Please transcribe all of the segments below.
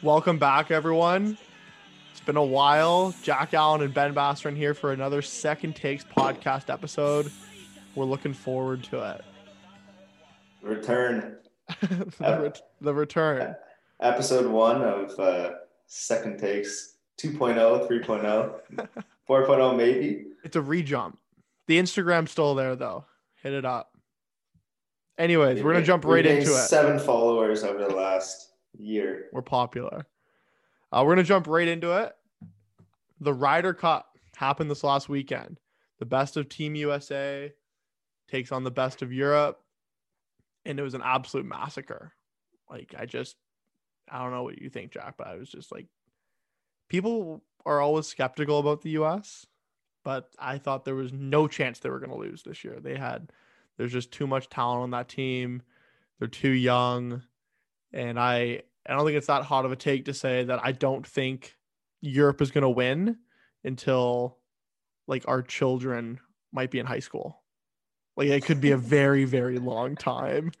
Welcome back, everyone. It's been a while. Jack Allen and Ben Bastron here for another Second Takes podcast episode. We're looking forward to it. Return. the return. Episode 1 of Second Takes 2.0, 3.0, 4.0 maybe. It's a rejump. The Instagram's still there, though. Hit it up. Anyways, we're going to jump right into it. 7 followers over the last year. We're popular. We're going to jump right into it. The Ryder Cup happened this last weekend. The best of Team USA takes on the best of Europe. And it was an absolute massacre. Like, I don't know what you think, Jack, but I was just like, people are always skeptical about the US, but I thought there was no chance they were going to lose this year. There's just too much talent on that team. They're too young. And I don't think it's that hot of a take to say that I don't think Europe is going to win until like our children might be in high school. Like it could be a very, very long time.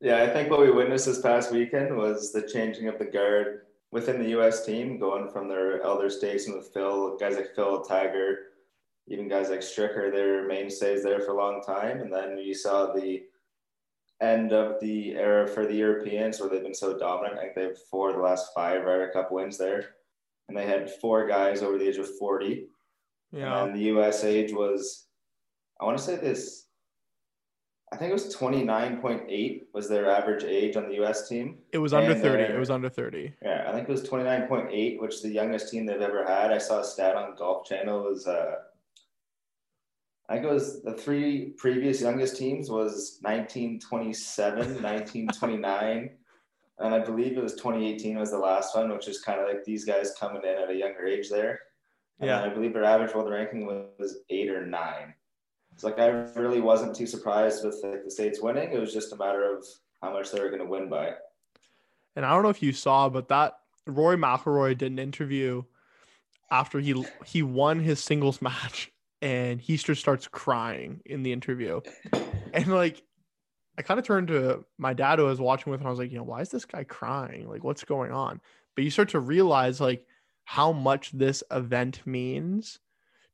Yeah, I think what we witnessed this past weekend was the changing of the guard within the U.S. team, going from their elder statesmen with Phil, guys like Phil, Tiger, even guys like Stricker. They were mainstays there for a long time. And then you saw the end of the era for the Europeans where they've been so dominant. I think they have 4 of the last 5 Ryder Cup wins there. And they had 4 guys over the age of 40. Yeah. And the U.S. age was, I think it was 29.8 was their average age on the U.S. team. It was under 30. Yeah, I think it was 29.8, which is the youngest team they've ever had. I saw a stat on Golf Channel. I think it was the 3 previous youngest teams was 1927, 1929, and I believe it was 2018 was the last one, which is kind of like these guys coming in at a younger age there. And yeah, I believe their average world ranking was 8 or 9. It's like I really wasn't too surprised with the States winning. It was just a matter of how much they were going to win by. And I don't know if you saw, but that Rory McIlroy did an interview after he won his singles match, and he just starts crying in the interview. And like, I kind of turned to my dad who I was watching with, and I was like, why is this guy crying? Like, what's going on? But you start to realize like how much this event means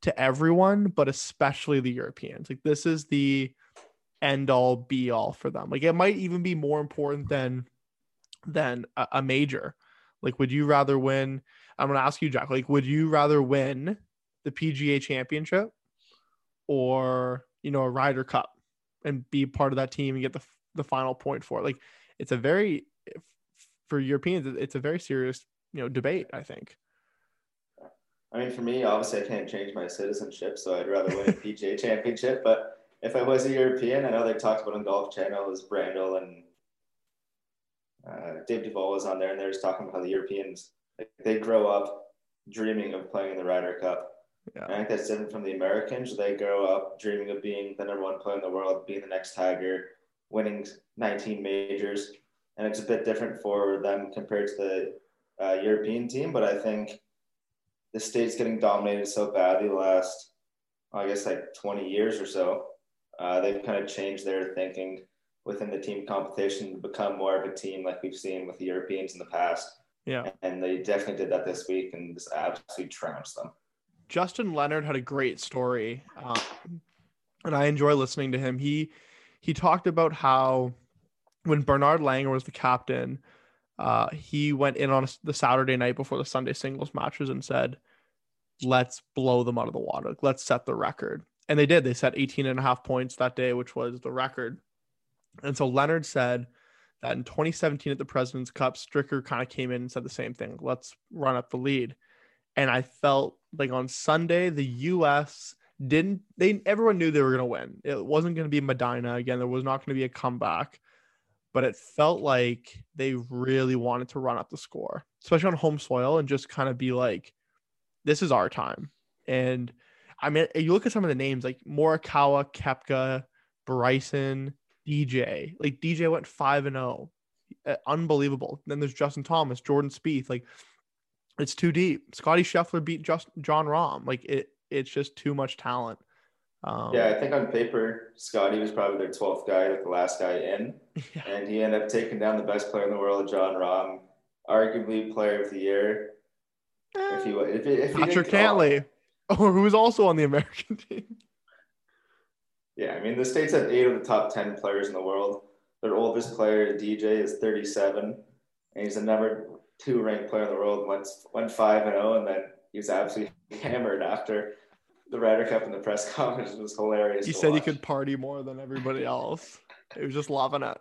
to everyone, but especially the Europeans. Like this is the end all be all for them. Like it might even be more important than a major. Like, would you rather win? I'm going to ask you, Jack, like, would you rather win the PGA Championship or, a Ryder Cup and be part of that team and get the final point for it? Like it's for Europeans, it's a very serious, debate, I think. I mean, for me, obviously, I can't change my citizenship, so I'd rather win a PGA Championship. But if I was a European, I know they talked about on Golf Channel was Brandel and Dave Duvall was on there, and they're just talking about how the Europeans, like, they grow up dreaming of playing in the Ryder Cup. Yeah. I think that's different from the Americans. They grow up dreaming of being the number 1 player in the world, being the next Tiger, winning 19 majors, and it's a bit different for them compared to the European team. But I think the state's getting dominated so badly the last, 20 years or so. They've kind of changed their thinking within the team competition to become more of a team like we've seen with the Europeans in the past. Yeah. And they definitely did that this week and just absolutely trounced them. Justin Leonard had a great story, and I enjoy listening to him. He talked about how when Bernard Langer was the captain, he went in on the Saturday night before the Sunday singles matches and said, let's blow them out of the water. Let's set the record. And they did. They set 18.5 points that day, which was the record. And so Leonard said that in 2017 at the Presidents Cup, Stricker kind of came in and said the same thing. Let's run up the lead. And I felt like on Sunday, the U.S. everyone knew they were going to win. It wasn't going to be Medina again. There was not going to be a comeback. But it felt like they really wanted to run up the score, especially on home soil, and just kind of be like, this is our time. And I mean, you look at some of the names like Morikawa, Koepka, Bryson, DJ. Like DJ went 5-0. Unbelievable. Then there's Justin Thomas, Jordan Spieth. Like it's too deep. Scotty Scheffler beat John Rahm. Like it's just too much talent. Yeah, I think on paper, Scotty was probably their 12th guy, like the last guy in, yeah. And he ended up taking down the best player in the world, John Rahm, arguably player of the year. If he Patrick Cantlay, who was also on the American team. Yeah, I mean, the States have 8 of the top 10 players in the world. Their oldest player, DJ, is 37, and he's the number 2 ranked player in the world. Went 5-0, and then he was absolutely hammered after the Ryder Cup, and the press conference was hilarious. He said he could party more than everybody else. He was just loving it.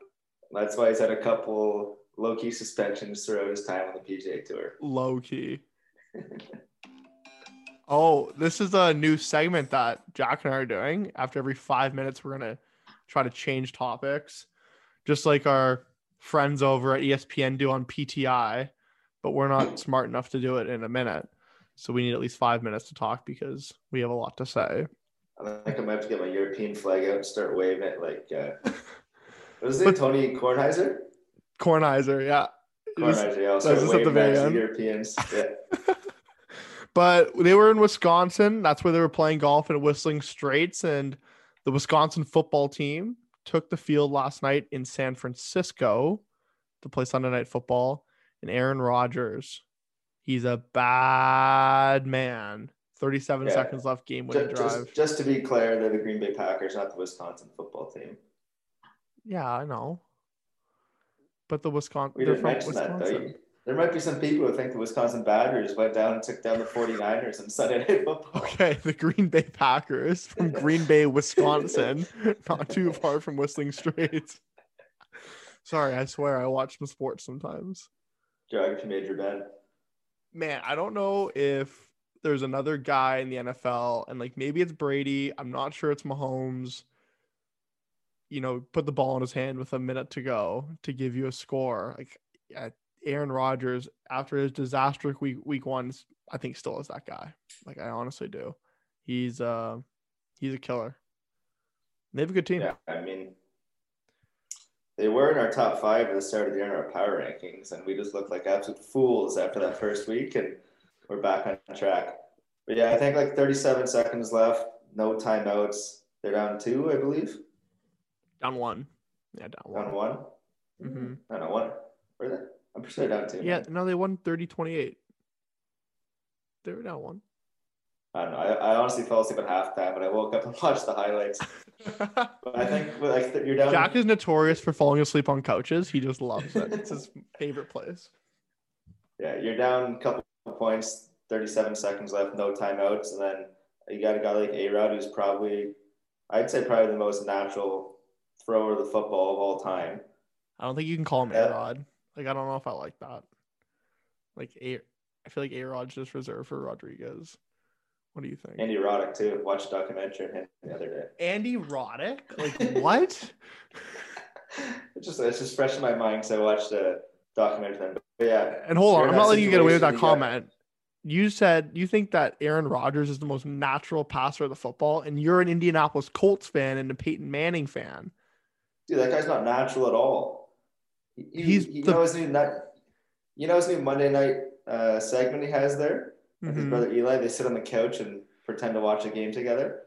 That's why he's had a couple low-key suspensions throughout his time on the PGA Tour. Low-key. Oh, this is a new segment that Jack and I are doing. After every 5 minutes, we're going to try to change topics, just like our friends over at ESPN do on PTI, but we're not smart enough to do it in a minute. So we need at least 5 minutes to talk because we have a lot to say. I think I might have to get my European flag out and start waving it like, Tony Kornheiser? Kornheiser, yeah. Kornheiser, yeah. So just at the very end. Europeans, yeah. But they were in Wisconsin. That's where they were playing golf in Whistling Straits. And the Wisconsin football team took the field last night in San Francisco to play Sunday Night Football. And Aaron Rodgers, he's a bad man. 37 seconds left, game-winning drive. Just to be clear, they're the Green Bay Packers, not the Wisconsin football team. Yeah, I know. But the Wisconsin... We didn't mention that, though. There might be some people who think the Wisconsin Badgers went down and took down the 49ers on Sunday Night Football. Okay, the Green Bay Packers from Green Bay, Wisconsin. Not too far from Whistling Straits. Sorry, I swear, I watch the sports sometimes. Geography major, Ben. Man, I don't know if there's another guy in the NFL, and like maybe it's Brady. I'm not sure it's Mahomes. You know, put the ball in his hand with a minute to go to give you a score. Like, yeah. Aaron Rodgers, after his disastrous week one, I think still is that guy. Like, I honestly do. He's a killer. And they have a good team. Yeah, I mean, they were in our top 5 at the start of the year in our power rankings, and we just looked like absolute fools after that first week, and we're back on track. But yeah, I think like 37 seconds left, no timeouts. They're down 2, I believe. Down 1. Yeah, down 1. Down 1? Mm-hmm. Down 1. Where are they? I'm pretty sure they're down 2. Yeah, no, they won 30-28. They were down 1. I don't know. I honestly fell asleep at halftime, but I woke up and watched the highlights. But I think like you're down. Jack is notorious for falling asleep on couches. He just loves it. It's his favorite place. Yeah, you're down a couple of points, 37 seconds left, no timeouts, and then you got a guy like A-Rod, who's probably the most natural thrower of the football of all time. I don't think you can call him A-Rod. Like, I don't know if I like that. Like, I feel like A-Rod's just reserved for Rodriguez. What do you think? Andy Roddick, too. Watched a documentary on him the other day. Andy Roddick? Like, what? It's just fresh in my mind because I watched a documentary. But yeah. And hold on. I'm not letting you get away with that comment. You said you think that Aaron Rodgers is the most natural passer of the football, and you're an Indianapolis Colts fan and a Peyton Manning fan. Dude, that guy's not natural at all. You know his new Monday night segment he has there with his brother Eli. They sit on the couch and pretend to watch a game together.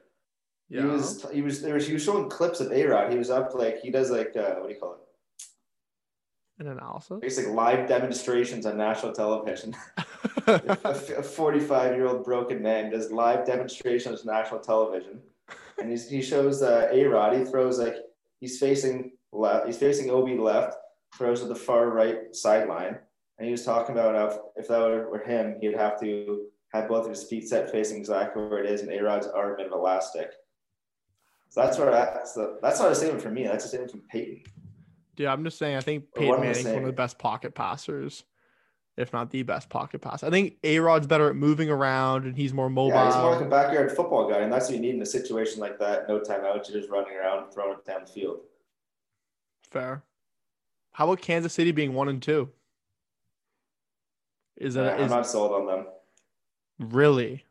Yeah. He was showing clips of A-Rod. He was up like he does like what do you call it? An analysis. It's like live demonstrations on national television. A 45-year-old broken man does live demonstrations on national television, and he shows A-Rod. He throws like he's facing Obi left. Throws to the far right sideline, and he was talking about if that were him, he'd have to have both of his feet set facing exactly where it is, and A-Rod's arm and elastic. So that's not a statement for me. That's a statement from Peyton. Dude, I'm just saying. I think Peyton Manning's one of the best pocket passers, if not the best pocket passer. I think A-Rod's better at moving around, and he's more mobile. Yeah, he's more like a backyard football guy, and that's what you need in a situation like that. No timeouts, you're just running around, throwing it down the field. Fair. How about Kansas City being 1-2? I'm not sold on them. Really?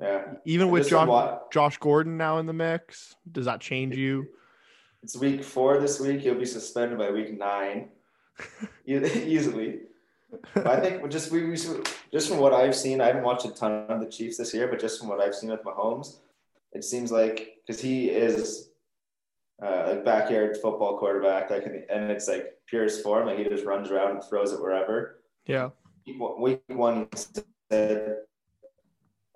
Yeah. Even with Josh Gordon now in the mix, does that change you? It's week 4 this week. He'll be suspended by week 9, easily. But I think just from what I've seen, I haven't watched a ton of the Chiefs this year, but just from what I've seen with Mahomes, it seems like because he is. Like backyard football quarterback, like, and it's like purest form. Like he just runs around and throws it wherever. Yeah. Week one, he said,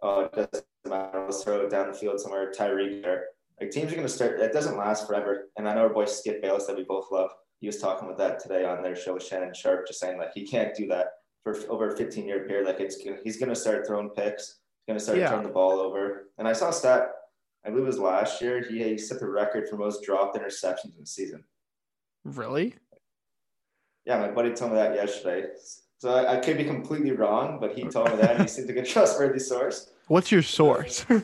oh, it doesn't matter. Let's throw it down the field somewhere. Tyreek there. Like, teams are going to start. That doesn't last forever. And I know our boy Skip Bayless that we both love. He was talking about that today on their show with Shannon Sharp, just saying, like, he can't do that for over a 15-year period. Like, he's going to start throwing picks. He's going to start turning the ball over. And I saw a stat, I believe it was last year, he set the record for most dropped interceptions in the season. Really? Yeah, my buddy told me that yesterday. So I could be completely wrong, but he told me that. And he seemed like a trustworthy source. What's your source? One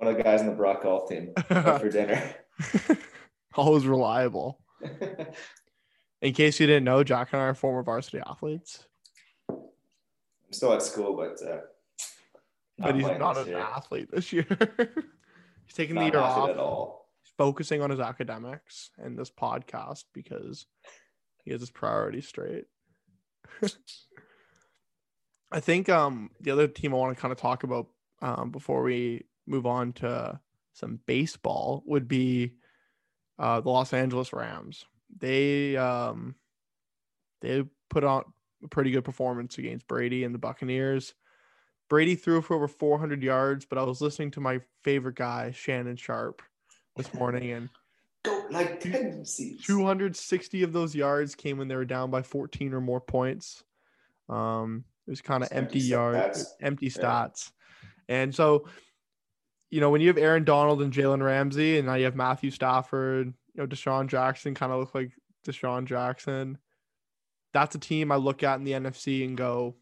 of the guys on the Brock golf team for dinner. Always reliable. In case you didn't know, Jack and I are former varsity athletes. I'm still at school, but he's not an athlete this year. He's taking the year off at all. He's focusing on his academics and this podcast because he has his priorities straight. I think the other team I want to kind of talk about before we move on to some baseball would be the Los Angeles Rams. They put on a pretty good performance against Brady and the Buccaneers. Brady threw for over 400 yards, but I was listening to my favorite guy, Shannon Sharp, this morning, and 260 of those yards came when they were down by 14 or more points. It was kind of empty stats. And so, you know, when you have Aaron Donald and Jalen Ramsey, and now you have Matthew Stafford, you know, DeSean Jackson kind of look like DeSean Jackson. That's a team I look at in the NFC and go,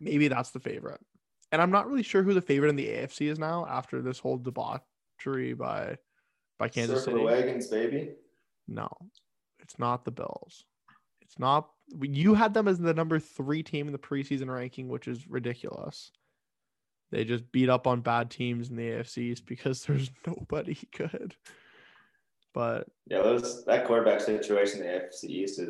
maybe that's the favorite. And I'm not really sure who the favorite in the AFC is now after this whole debauchery by Kansas City. Wagons, baby. No, it's not the Bills. It's not. You had them as the number 3 team in the preseason ranking, which is ridiculous. They just beat up on bad teams in the AFC East because there's nobody good. But yeah, that quarterback situation in the AFC East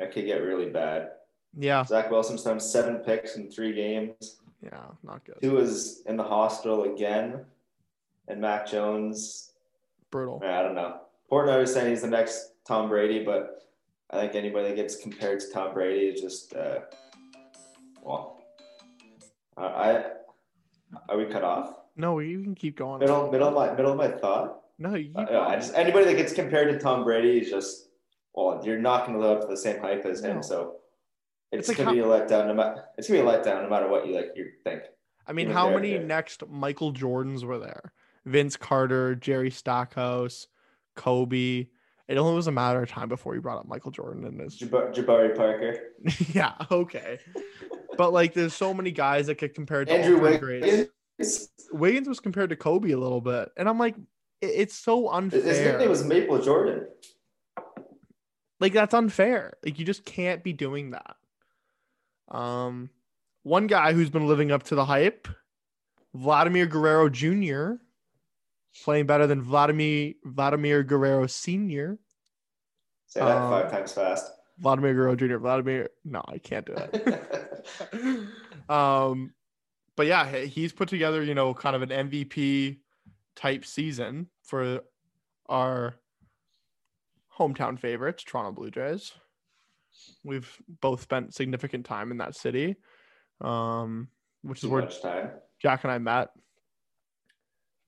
could get really bad. Yeah, Zach Wilson threw 7 picks in 3 games. Yeah, not good. 2 was in the hospital again, and Mac Jones. Brutal. I don't know. Portnoy is saying he's the next Tom Brady, but I think anybody that gets compared to Tom Brady is just, are we cut off? No, you can keep going. Middle of my thought. No, you. Anybody that gets compared to Tom Brady is just, well, you're not going to live up to the same hype as him, so it's going to be a letdown. It's going to be a letdown no matter what you think. I mean, how many next Michael Jordans were there? Vince Carter, Jerry Stackhouse, Kobe. It only was a matter of time before you brought up Michael Jordan and his Jabari Parker. Yeah, okay. But like, there's so many guys that get compared to Andrew Wiggins. Wiggins was compared to Kobe a little bit, and I'm like, it's so unfair. His nickname was Maple Jordan. Like, that's unfair. Like, you just can't be doing that. One guy who's been living up to the hype, Vladimir Guerrero Jr. Playing better than Vladimir Guerrero Sr. Say that 5 times fast. Vladimir Guerrero Jr. No, I can't do that. But yeah, he's put together, you know, kind of an MVP type season for our hometown favorites, Toronto Blue Jays. We've both spent significant time in that city, which is where Jack and I met.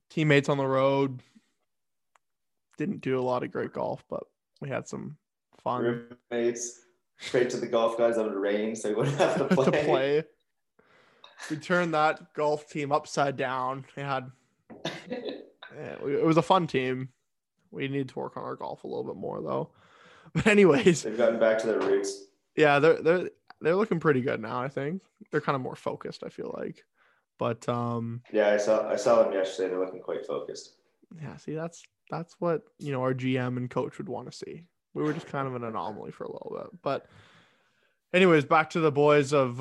Teammates on the road, didn't do a lot of great golf, but we had some fun. Roommates, straight to the golf guys out of the rain, so we wouldn't have to play. We turned that golf team upside down. It was a fun team. We need to work on our golf a little bit more, though. But anyways, they've gotten back to their roots. Yeah, they're looking pretty good now. I think they're kind of more focused, I feel like. But yeah, I saw them yesterday. They're looking quite focused. Yeah, see, that's what, you know, our GM and coach would want to see. We were just kind of an anomaly for a little bit. But anyways, back to the boys of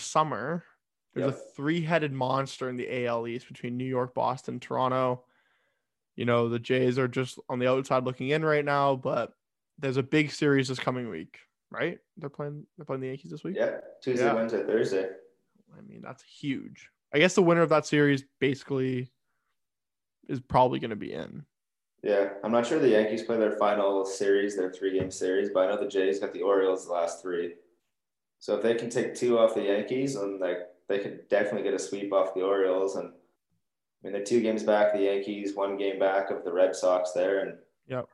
summer. There's a 3-headed monster in the AL East between New York, Boston, Toronto. You know, the Jays are just on the outside looking in right now, but there's a big series this coming week, right? They're playing the Yankees this week. Yeah, Tuesday, Wednesday, Thursday. I mean, that's huge. I guess the winner of that series basically is probably going to be in. Yeah, I'm not sure the Yankees play their final series, their three-game series, but I know the Jays got the Orioles the last three. So if they can take two off the Yankees, and they could definitely get a sweep off the Orioles. And I mean, they're 2 games back, the Yankees, 1 game back of the Red Sox there. And yep.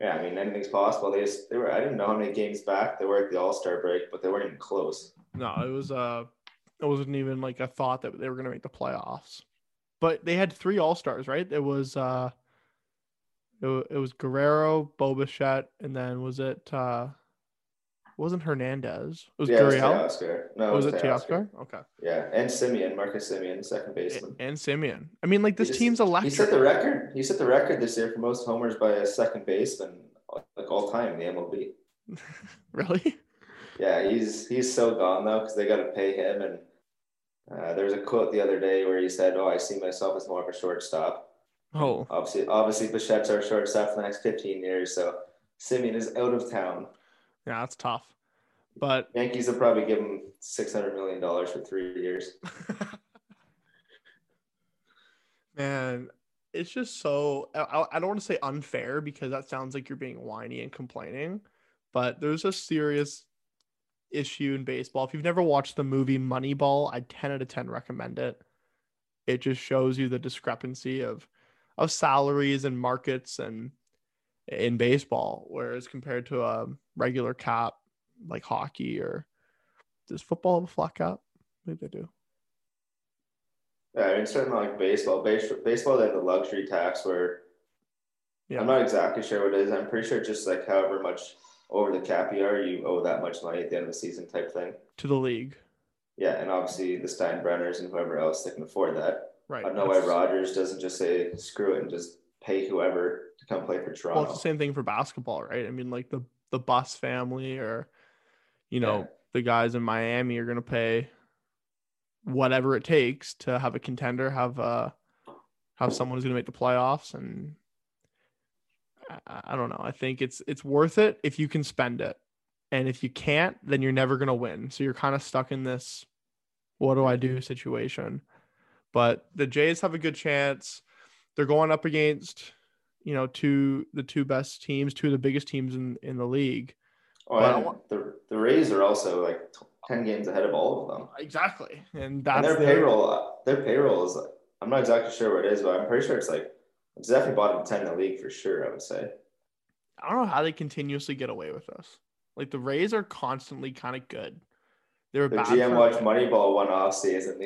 Yeah, I mean, anything's possible. They were. I didn't know how many games back they were at the All-Star break, but they weren't even close. No, it wasn't even like a thought that they were going to make the playoffs. But they had 3 All-Stars, right? It was Guerrero, Bobichette, and then was it? Wasn't Hernandez? It was Gurriel. Was it Teoscar? Okay. Yeah, and Simeon, Marcus Simeon, second baseman. And Simeon. I mean, like this team's electric. He set the record. He set the record this year for most homers by a second baseman, like all time in the MLB. Really? Yeah, he's so gone though because they got to pay him. And there was a quote the other day where he said, "Oh, I see myself as more of a shortstop." Oh. Obviously, Bichette's our shortstop for the next 15 years, so Simeon is out of town. Yeah, that's tough. But Yankees will probably give him $600 million for 3 years. Man, it's just so – I don't want to say unfair because that sounds like you're being whiny and complaining, but there's a serious issue in baseball. If you've never watched the movie Moneyball, I 10 out of 10 recommend it. It just shows you the discrepancy of salaries and markets and in baseball, whereas compared to a regular cap like hockey or does football have a flat cap? I think they do. Yeah, I mean certainly like baseball they have the luxury tax where I'm not exactly sure what it is. I'm pretty sure just like however much over the cap you are, you owe that much money at the end of the season type thing. To the league. Yeah, and obviously the Steinbrenners and whoever else they can afford that. Right. I don't know why Rodgers doesn't just say screw it and just pay whoever to come play for Toronto. Well, it's the same thing for basketball, right? I mean, like the Buss family or, you know, the guys in Miami are going to pay whatever it takes to have a contender, have someone who's going to make the playoffs. And I don't know. I think it's worth it if you can spend it. And if you can't, then you're never going to win. So you're kind of stuck in this, what do I do situation? But the Jays have a good chance. They're going up against, you know, two of the biggest teams in the league. Oh, the Rays are also like 10 games ahead of all of them. Exactly, and their payroll is. I'm not exactly sure what it is, but I'm pretty sure it's definitely bottom 10 in the league for sure. I would say. I don't know how they continuously get away with this. Like the Rays are constantly kind of good. The GM watched Moneyball one off season.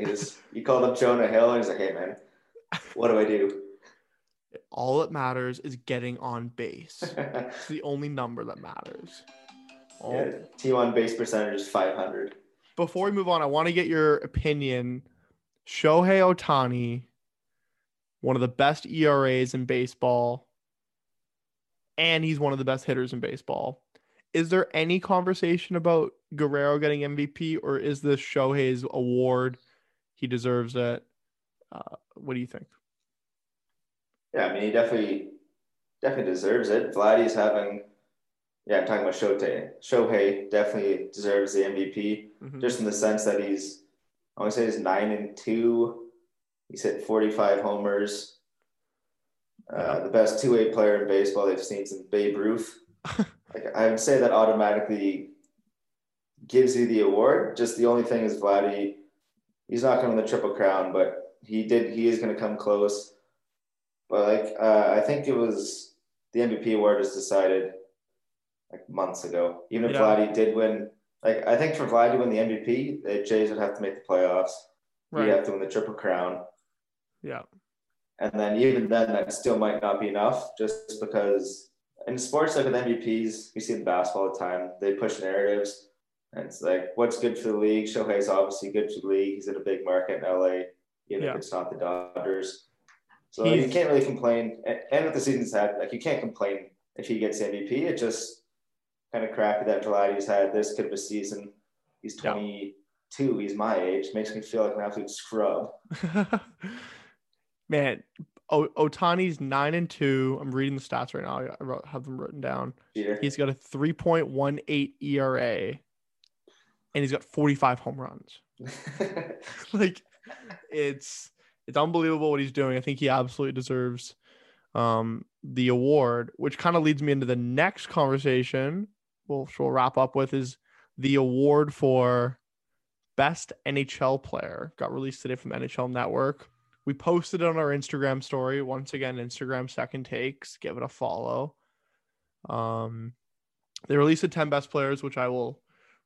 He called up Jonah Hill and he's like, "Hey man, what do I do?" All that matters is getting on base. It's the only number that matters. Oh. Yeah, T1 base percentage is 500. Before we move on, I want to get your opinion. Shohei Ohtani, one of the best ERAs in baseball, and he's one of the best hitters in baseball. Is there any conversation about Guerrero getting MVP, or is this Shohei's award? He deserves it. What do you think? Yeah, I mean, he definitely deserves it. Vladdy's having, I'm talking about Shohei. Shohei definitely deserves the MVP, just in the sense that I want to say he's 9-2. He's hit 45 homers. The best two-way player in baseball they've seen since Babe Ruth. Like I would say that automatically gives you the award. Just the only thing is Vladdy, he's not going to win the Triple Crown, but he is going to come close. But I think it was the MVP award was decided like months ago. Even if Vladdy did win, I think for Vladdy to win the MVP, the Jays would have to make the playoffs. Right. He'd have to win the Triple Crown. Yeah. And then even then, that still might not be enough, just because. In sports, like with MVPs, we see in basketball all the time. They push narratives, and it's like, what's good for the league? Shohei's obviously good for the league. He's in a big market in LA, even if it's not the Dodgers. So you can't really complain. And with the season's had, you can't complain if he gets MVP. It just kind of crappy that Vladdy's had this good of a season. He's 22. He's my age. Makes me feel like an absolute scrub. Man. Otani's 9-2. I'm reading the stats right now. I have them written down. Yeah. He's got a 3.18 ERA, and he's got 45 home runs. It's unbelievable what he's doing. I think he absolutely deserves the award, which kind of leads me into the next conversation we'll wrap up with, is the award for Best NHL Player. Got released today from NHL Network. We posted it on our Instagram story. Once again, Instagram Second Takes. Give it a follow. They released the 10 best players, which I will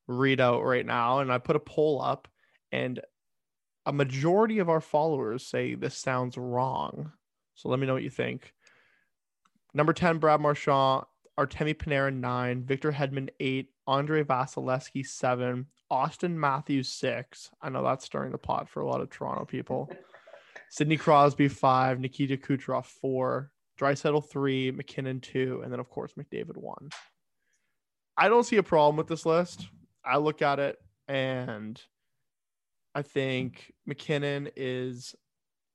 read out right now. And I put a poll up, and a majority of our followers say this sounds wrong. So let me know what you think. Number 10, Brad Marchand. Artemi Panarin, 9. Victor Hedman, 8. Andre Vasilevsky, 7. Austin Matthews, 6. I know that's stirring the pot for a lot of Toronto people. Sidney Crosby, 5. Nikita Kucherov, 4. Draisaitl, 3. McKinnon, 2. And then, of course, McDavid, 1. I don't see a problem with this list. I look at it, and I think McKinnon is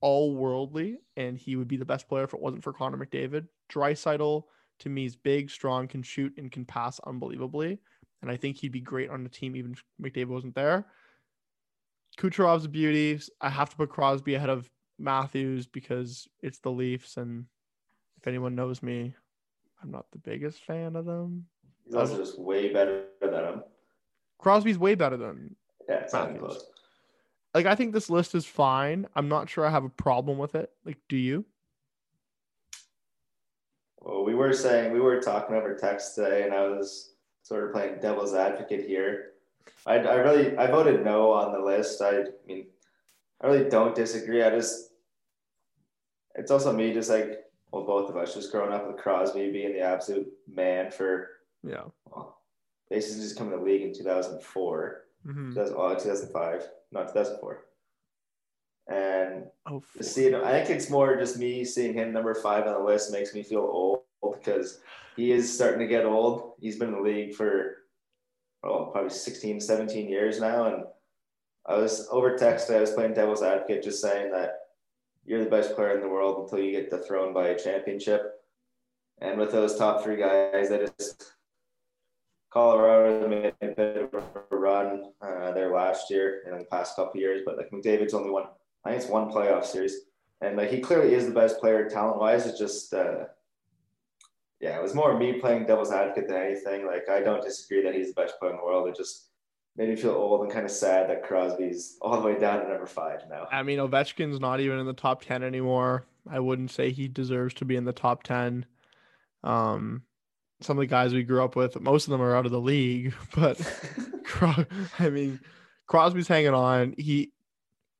all-worldly, and he would be the best player if it wasn't for Connor McDavid. Draisaitl, to me, is big, strong, can shoot, and can pass unbelievably. And I think he'd be great on the team, even if McDavid wasn't there. Kucherov's a beauty. I have to put Crosby ahead of Matthews because it's the Leafs, and if anyone knows me, I'm not the biggest fan of them. He's also just way better than him. Crosby's way better than Matthews. Like, I think this list is fine. I'm not sure I have a problem with it. Like, do you? Well, we were talking over text today, and I was sort of playing devil's advocate here. I voted no on the list. I really don't disagree. It's also me, just like, well, both of us just growing up with Crosby being the absolute man for, basically just coming to the league in 2004, 2005, not 2004. And to see it, I think it's more just me seeing him number 5 on the list makes me feel old, because he is starting to get old. He's been in the league for probably 16, 17 years now. And I was over text, I was playing devil's advocate, just saying that you're the best player in the world until you get dethroned by a championship. And with those top 3 guys, that is Colorado made a bit of a run there last year and in the past couple of years, but like McDavid's only won, I think it's one playoff series, and like he clearly is the best player talent-wise. It's just, it was more me playing devil's advocate than anything. Like, I don't disagree that he's the best player in the world. It just made me feel old and kind of sad that Crosby's all the way down to number 5 now. I mean, Ovechkin's not even in the top 10 anymore. I wouldn't say he deserves to be in the top 10. Some of the guys we grew up with, most of them are out of the league, but Crosby's hanging on.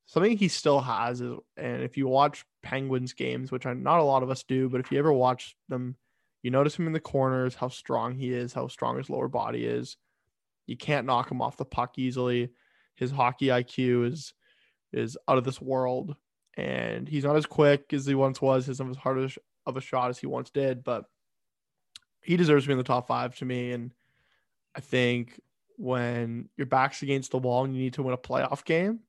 Something he still has is, and if you watch Penguins games, which not a lot of us do, but if you ever watch them, you notice him in the corners, how strong he is, how strong his lower body is. You can't knock him off the puck easily. His hockey IQ is out of this world, and he's not as quick as he once was. He doesn't have as hard of a shot as he once did, but he deserves to be in the top 5 to me. And I think when your back's against the wall and you need to win a playoff game,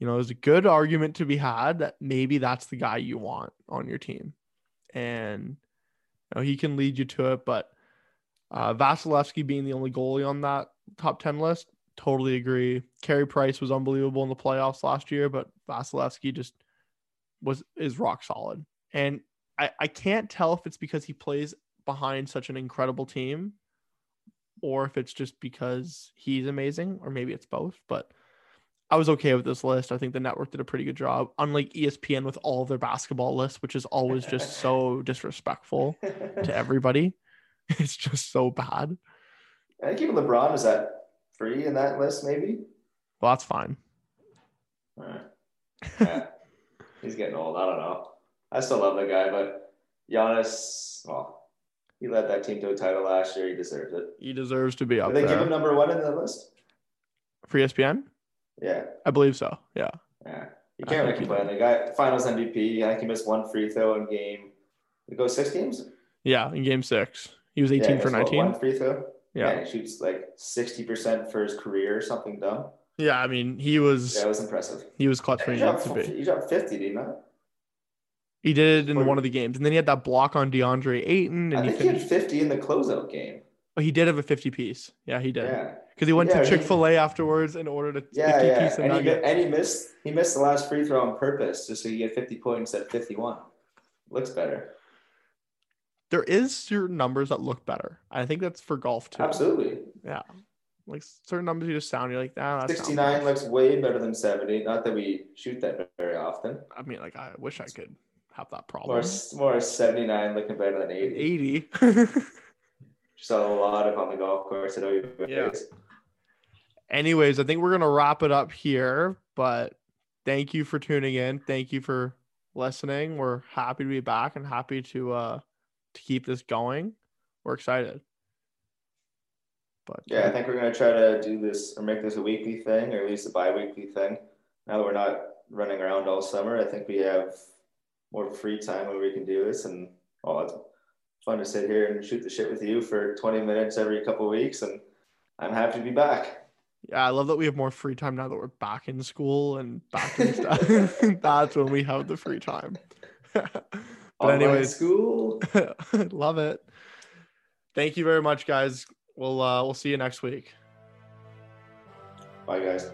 there's a good argument to be had that maybe that's the guy you want on your team. And he can lead you to it, but Vasilevsky being the only goalie on that top 10 list, totally agree. Carey Price was unbelievable in the playoffs last year, but Vasilevsky just is rock solid. And I can't tell if it's because he plays behind such an incredible team or if it's just because he's amazing, or maybe it's both, but I was okay with this list. I think the network did a pretty good job, unlike ESPN with all of their basketball lists, which is always just so disrespectful to everybody. It's just so bad. I think even LeBron is at 3 in that list, maybe. Well, that's fine. All right. Yeah. He's getting old. I don't know. I still love the guy, but Giannis, he led that team to a title last year. He deserves it. He deserves to be up there. Did they give him number 1 in the list? For ESPN? Yeah, I believe so. Yeah. You can't really complain. The guy, Finals MVP. I think he missed one free throw in game. It goes 6 games. Yeah, in game 6, he was 18 for 19. One free throw. Yeah, he shoots like 60% for his career or something dumb. Yeah, I mean he was. Yeah, it was impressive. He was clutch when he needed to be. He dropped 50, did he not? He did it in one of the games, and then he had that block on DeAndre Ayton. And I think he had 50 in the closeout game. But he did have a 50 piece. Yeah, he did. Yeah. Because he went to Chick-fil-A afterwards in order to 50 piece and nugget. And he missed the last free throw on purpose just so he get 50 points at 51. Looks better. there is certain numbers that look better. I think that's for golf too. Absolutely. Yeah. Like certain numbers you just sound, you're like, nah, 69 looks way better than 70. Not that we shoot that very often. I mean, like, I wish I could have that problem. More 79 looking better than 80. Just a lot of on the golf course. Yeah. Anyways, I think we're going to wrap it up here, but thank you for tuning in. Thank you for listening. We're happy to be back and happy to keep this going. We're excited. But yeah, I think we're going to try to do this or make this a weekly thing, or at least a bi-weekly thing. Now that we're not running around all summer, I think we have more free time where we can do this. And oh, it's fun to sit here and shoot the shit with you for 20 minutes every couple of weeks. And I'm happy to be back. Yeah, I love that we have more free time now that we're back in school and back in stuff. That's when we have the free time. But online anyways, school. Love it. Thank you very much, guys. We'll see you next week. Bye, guys.